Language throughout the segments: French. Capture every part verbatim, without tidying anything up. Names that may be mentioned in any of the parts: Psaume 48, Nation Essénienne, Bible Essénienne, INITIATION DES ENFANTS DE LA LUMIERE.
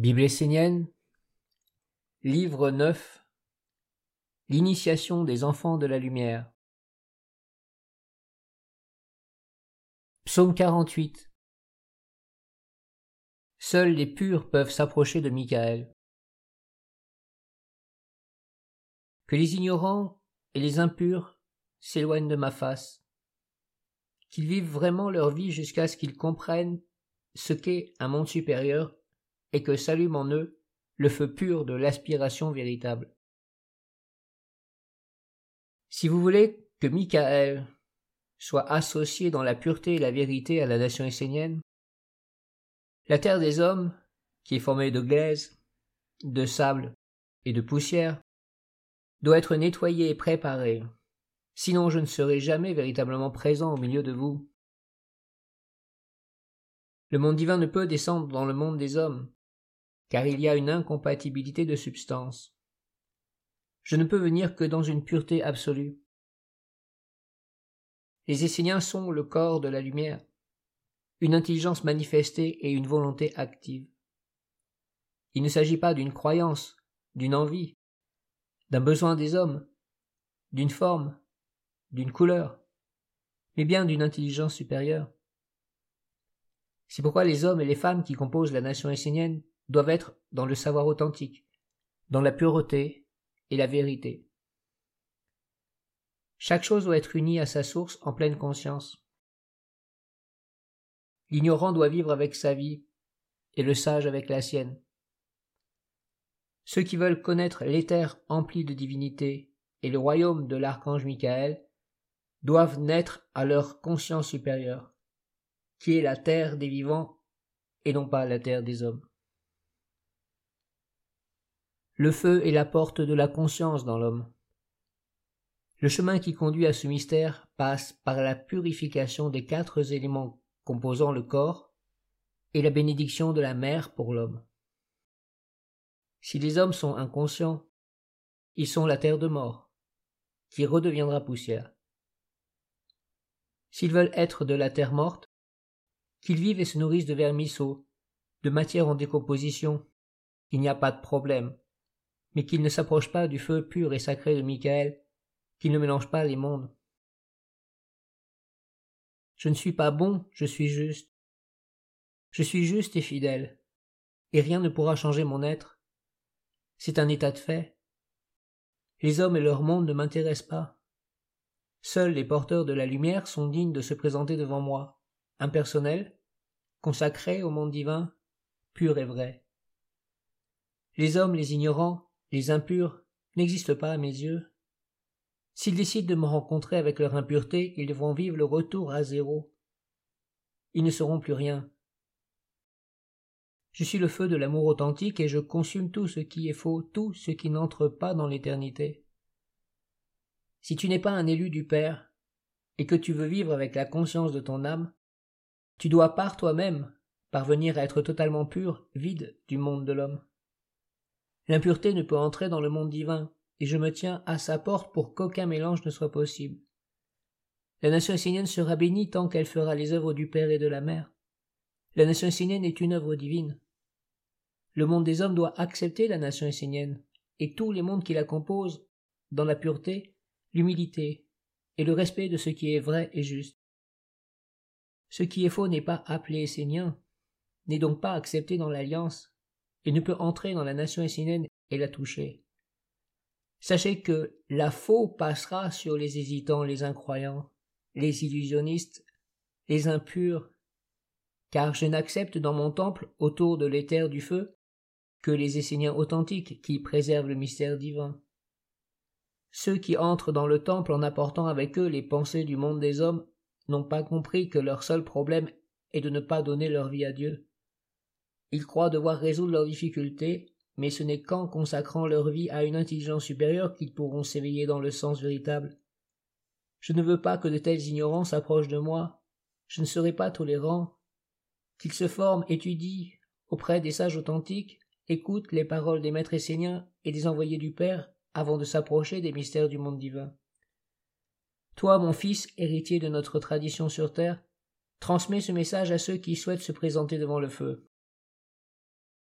Bible Essénienne, livre neuf, l'Initiation des enfants de la lumière. Psaume quarante-huit. Seuls les purs peuvent s'approcher de Michaël. Que les ignorants et les impurs s'éloignent de ma face, qu'ils vivent vraiment leur vie jusqu'à ce qu'ils comprennent ce qu'est un monde supérieur et que s'allume en eux le feu pur de l'aspiration véritable. Si vous voulez que Michaël soit associé dans la pureté et la vérité à la nation essénienne, la terre des hommes, qui est formée de glaise, de sable et de poussière, doit être nettoyée et préparée, sinon je ne serai jamais véritablement présent au milieu de vous. Le monde divin ne peut descendre dans le monde des hommes, car il y a une incompatibilité de substance. Je ne peux venir que dans une pureté absolue. Les Esséniens sont le corps de la lumière, une intelligence manifestée et une volonté active. Il ne s'agit pas d'une croyance, d'une envie, d'un besoin des hommes, d'une forme, d'une couleur, mais bien d'une intelligence supérieure. C'est pourquoi les hommes et les femmes qui composent la nation essénienne doivent être dans le savoir authentique, dans la pureté et la vérité. Chaque chose doit être unie à sa source en pleine conscience. L'ignorant doit vivre avec sa vie et le sage avec la sienne. Ceux qui veulent connaître l'éther empli de divinité et le royaume de l'archange Michaël doivent naître à leur conscience supérieure, qui est la terre des vivants et non pas la terre des hommes. Le feu est la porte de la conscience dans l'homme. Le chemin qui conduit à ce mystère passe par la purification des quatre éléments composant le corps et la bénédiction de la mère pour l'homme. Si les hommes sont inconscients, ils sont la terre de mort, qui redeviendra poussière. S'ils veulent être de la terre morte, qu'ils vivent et se nourrissent de vermisseaux, de matières en décomposition, il n'y a pas de problème, mais qu'ils ne s'approchent pas du feu pur et sacré de Michaël, qu'ils ne mélangent pas les mondes. Je ne suis pas bon, je suis juste. Je suis juste et fidèle, et rien ne pourra changer mon être. C'est un état de fait. Les hommes et leur monde ne m'intéressent pas. Seuls les porteurs de la lumière sont dignes de se présenter devant moi, impersonnel, consacré au monde divin, pur et vrai. Les hommes, les ignorants, les impurs, n'existent pas à mes yeux. S'ils décident de me rencontrer avec leur impureté, ils devront vivre le retour à zéro. Ils ne seront plus rien. Je suis le feu de l'amour authentique et je consume tout ce qui est faux, tout ce qui n'entre pas dans l'éternité. Si tu n'es pas un élu du Père et que tu veux vivre avec la conscience de ton âme, tu dois par toi-même parvenir à être totalement pur, vide du monde de l'homme. L'impureté ne peut entrer dans le monde divin, et je me tiens à sa porte pour qu'aucun mélange ne soit possible. La nation essénienne sera bénie tant qu'elle fera les œuvres du Père et de la Mère. La nation essénienne est une œuvre divine. Le monde des hommes doit accepter la nation essénienne, et tous les mondes qui la composent, dans la pureté, l'humilité, et le respect de ce qui est vrai et juste. Ce qui est faux n'est pas appelé essénien, n'est donc pas accepté dans l'alliance, et ne peut entrer dans la nation essénienne et la toucher. Sachez que la faux passera sur les hésitants, les incroyants, les illusionnistes, les impurs, car je n'accepte dans mon temple, autour de l'éther du feu, que les Esséniens authentiques qui préservent le mystère divin. Ceux qui entrent dans le temple en apportant avec eux les pensées du monde des hommes n'ont pas compris que leur seul problème est de ne pas donner leur vie à Dieu. Ils croient devoir résoudre leurs difficultés, mais ce n'est qu'en consacrant leur vie à une intelligence supérieure qu'ils pourront s'éveiller dans le sens véritable. Je ne veux pas que de telles ignorances s'approchent de moi. Je ne serai pas tolérant. Qu'ils se forment, étudient auprès des sages authentiques, écoutent les paroles des maîtres esséniens et des envoyés du Père avant de s'approcher des mystères du monde divin. Toi, mon fils, héritier de notre tradition sur terre, transmets ce message à ceux qui souhaitent se présenter devant le feu.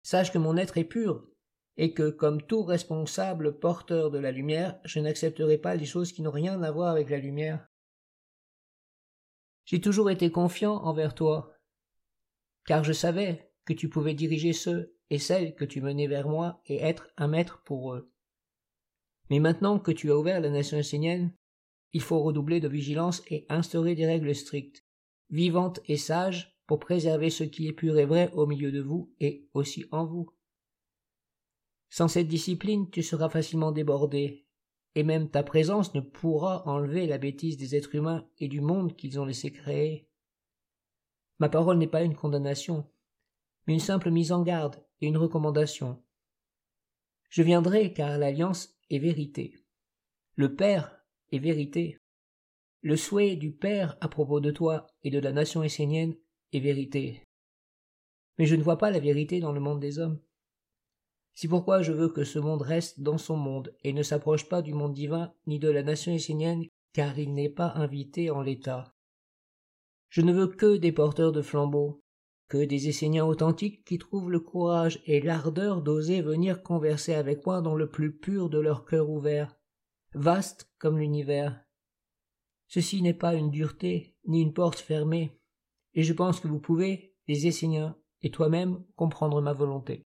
Sache que mon être est pur, et que, comme tout responsable porteur de la lumière, je n'accepterai pas les choses qui n'ont rien à voir avec la lumière. J'ai toujours été confiant envers toi, car je savais que tu pouvais diriger ceux et celles que tu menais vers moi et être un maître pour eux. Mais maintenant que tu as ouvert la nation essénienne, il faut redoubler de vigilance et instaurer des règles strictes, vivantes et sages, pour préserver ce qui est pur et vrai au milieu de vous et aussi en vous. Sans cette discipline, tu seras facilement débordé, et même ta présence ne pourra enlever la bêtise des êtres humains et du monde qu'ils ont laissé créer. Ma parole n'est pas une condamnation, mais une simple mise en garde et une recommandation. Je viendrai, car l'alliance est vérité. Le Père est vérité. Le souhait du Père à propos de toi et de la nation essénienne est vérité. Mais je ne vois pas la vérité dans le monde des hommes. C'est pourquoi je veux que ce monde reste dans son monde et ne s'approche pas du monde divin ni de la nation essénienne, car il n'est pas invité en l'état. Je ne veux que des porteurs de flambeaux, que des Esséniens authentiques qui trouvent le courage et l'ardeur d'oser venir converser avec moi dans le plus pur de leur cœur ouvert, vaste comme l'univers. Ceci n'est pas une dureté ni une porte fermée, et je pense que vous pouvez, les Esséniens et toi-même, comprendre ma volonté.